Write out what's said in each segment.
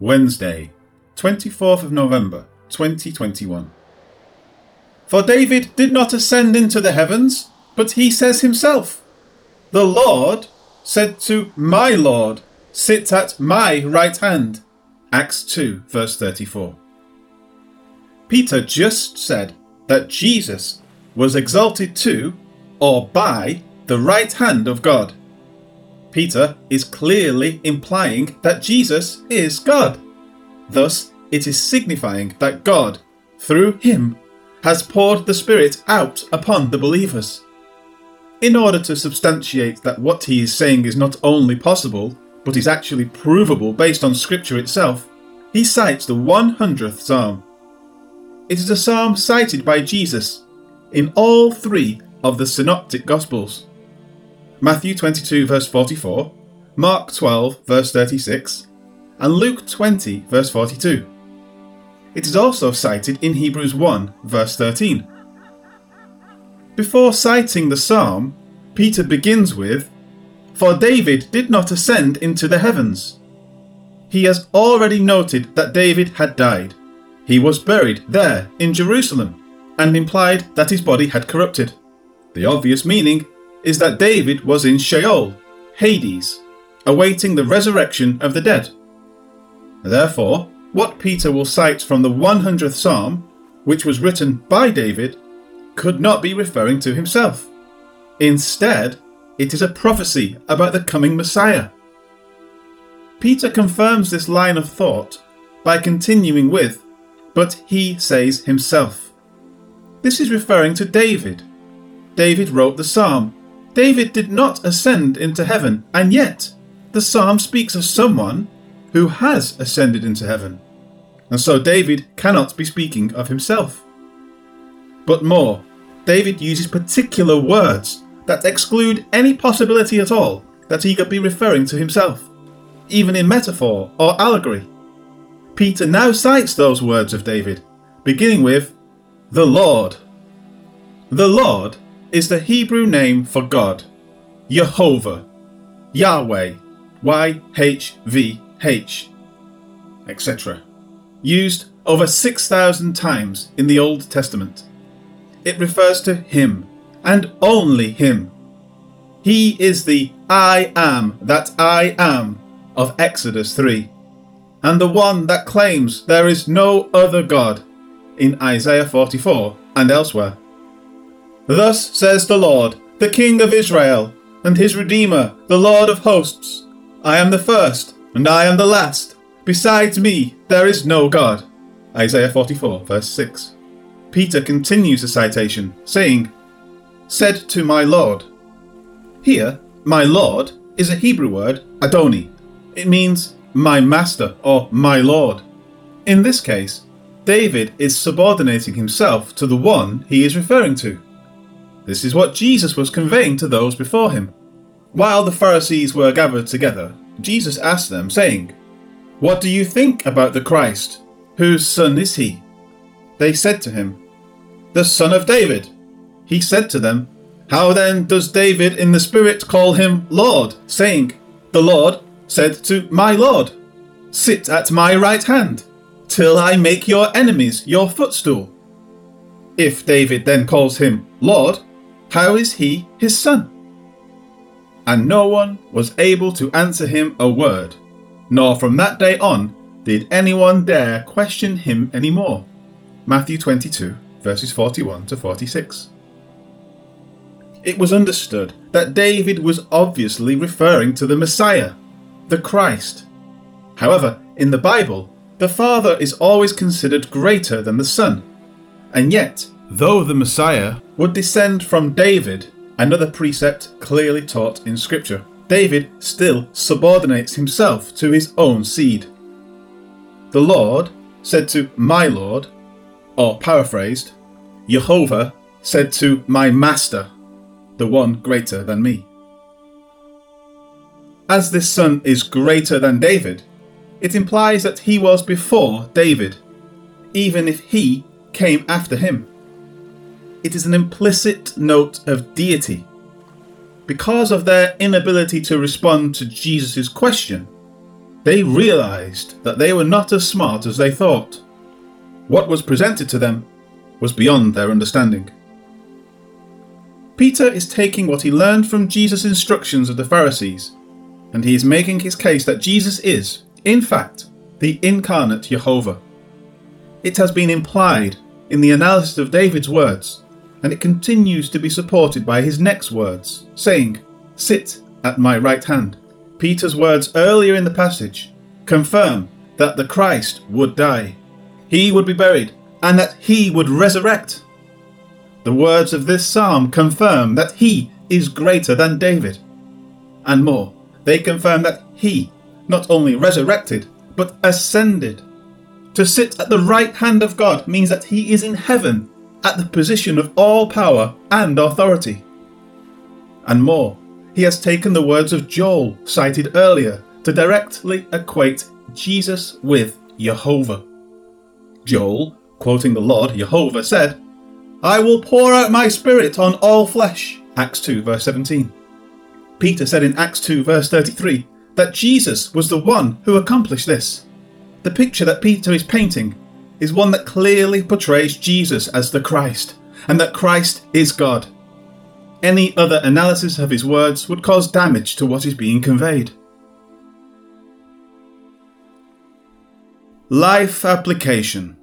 Wednesday, 24th of November, 2021. For David did not ascend into the heavens, but he says himself, "The Lord said to my Lord, sit at my right hand." Acts 2, verse 34. Peter just said that Jesus was exalted to, or by, the right hand of God. Peter is clearly implying that Jesus is God. Thus, it is signifying that God, through him, has poured the Spirit out upon the believers. In order to substantiate that what he is saying is not only possible, but is actually provable based on Scripture itself, he cites the 100th Psalm. It is a psalm cited by Jesus in all three of the Synoptic Gospels: Matthew 22 verse 44, Mark 12 verse 36, and Luke 20 verse 42. It is also cited in Hebrews 1 verse 13. Before citing the psalm, Peter begins with, "For David did not ascend into the heavens." He has already noted that David had died. He was buried there in Jerusalem, and implied that his body had corrupted. The obvious meaning is that David was in Sheol, Hades, awaiting the resurrection of the dead. Therefore, what Peter will cite from the 100th Psalm, which was written by David, could not be referring to himself. Instead, it is a prophecy about the coming Messiah. Peter confirms this line of thought by continuing with, "But he says himself." This is referring to David. David wrote the psalm. David did not ascend into heaven, and yet the psalm speaks of someone who has ascended into heaven, and so David cannot be speaking of himself. But more, David uses particular words that exclude any possibility at all that he could be referring to himself, even in metaphor or allegory. Peter now cites those words of David, beginning with, "The Lord." The Lord is the Hebrew name for God, Jehovah, Yahweh, YHVH, etc., used over 6,000 times in the Old Testament. It refers to him, and only him. He is the "I am that I am" of Exodus 3, and the one that claims there is no other God in Isaiah 44 and elsewhere. "Thus says the Lord, the King of Israel, and his Redeemer, the Lord of hosts. I am the first, and I am the last. Besides me, there is no God." Isaiah 44, verse 6. Peter continues the citation, saying, "Said to my Lord." Here, my Lord is a Hebrew word, Adoni. It means my master or my Lord. In this case, David is subordinating himself to the one he is referring to. This is what Jesus was conveying to those before him. While the Pharisees were gathered together, Jesus asked them, saying, "What do you think about the Christ? Whose son is he?" They said to him, "The son of David." He said to them, "How then does David in the Spirit call him Lord, saying, 'The Lord said to my Lord, sit at my right hand, till I make your enemies your footstool'? If David then calls him Lord, how is he his son?" And no one was able to answer him a word, nor from that day on did anyone dare question him any more. Matthew 22, verses 41 to 46. It was understood that David was obviously referring to the Messiah, the Christ. However, in the Bible, the Father is always considered greater than the Son, and yet, though the Messiah would descend from David, another precept clearly taught in Scripture, David still subordinates himself to his own seed. "The Lord said to my Lord," or paraphrased, "Jehovah said to my master, the one greater than me." As this son is greater than David, it implies that he was before David, even if he came after him. It is an implicit note of deity. Because of their inability to respond to Jesus' question, they realized that they were not as smart as they thought. What was presented to them was beyond their understanding. Peter is taking what he learned from Jesus' instructions of the Pharisees, and he is making his case that Jesus is, in fact, the incarnate Jehovah. It has been implied in the analysis of David's words, and it continues to be supported by his next words, saying, "Sit at my right hand." Peter's words earlier in the passage confirm that the Christ would die, he would be buried, and that he would resurrect. The words of this psalm confirm that he is greater than David. And more, they confirm that he not only resurrected, but ascended. To sit at the right hand of God means that he is in heaven, at the position of all power and authority. And more, he has taken the words of Joel cited earlier to directly equate Jesus with Jehovah. Joel, quoting the Lord, Jehovah, said, "I will pour out my spirit on all flesh." Acts 2 verse 17. Peter said in Acts 2 verse 33 that Jesus was the one who accomplished this. The picture that Peter is painting is one that clearly portrays Jesus as the Christ, and that Christ is God. Any other analysis of his words would cause damage to what is being conveyed. Life application.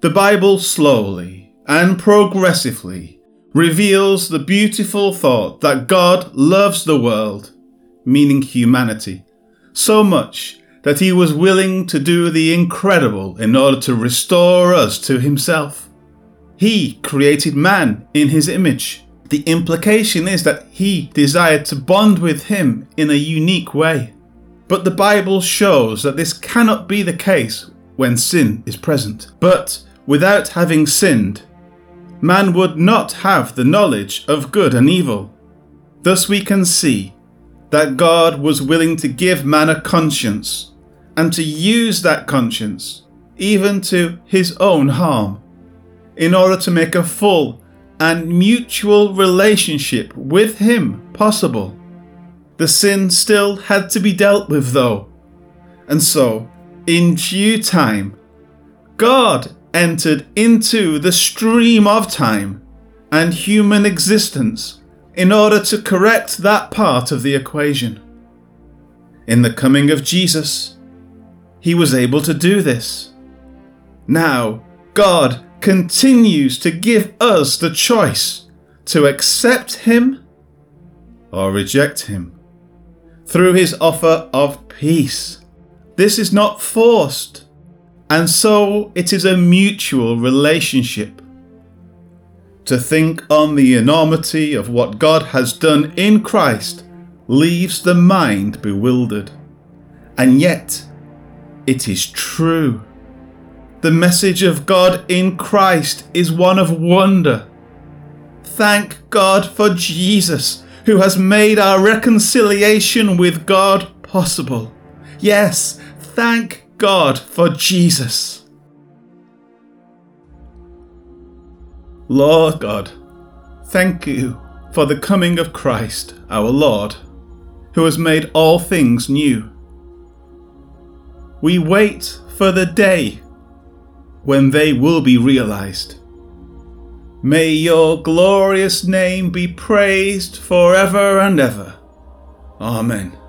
The Bible slowly and progressively reveals the beautiful thought that God loves the world, meaning humanity, so much that he was willing to do the incredible in order to restore us to himself. He created man in his image. The implication is that he desired to bond with him in a unique way. But the Bible shows that this cannot be the case when sin is present. But without having sinned, man would not have the knowledge of good and evil. Thus we can see that God was willing to give man a conscience, and to use that conscience, even to his own harm, in order to make a full and mutual relationship with him possible. The sin still had to be dealt with though, and so, in due time, God entered into the stream of time and human existence in order to correct that part of the equation. In the coming of Jesus, he was able to do this. Now, God continues to give us the choice to accept him or reject him through his offer of peace. This is not forced, and so it is a mutual relationship. To think on the enormity of what God has done in Christ leaves the mind bewildered. And yet, it is true. The message of God in Christ is one of wonder. Thank God for Jesus, who has made our reconciliation with God possible. Yes, thank God for Jesus. Lord God, thank you for the coming of Christ, our Lord, who has made all things new. We wait for the day when they will be realized. May your glorious name be praised forever and ever. Amen.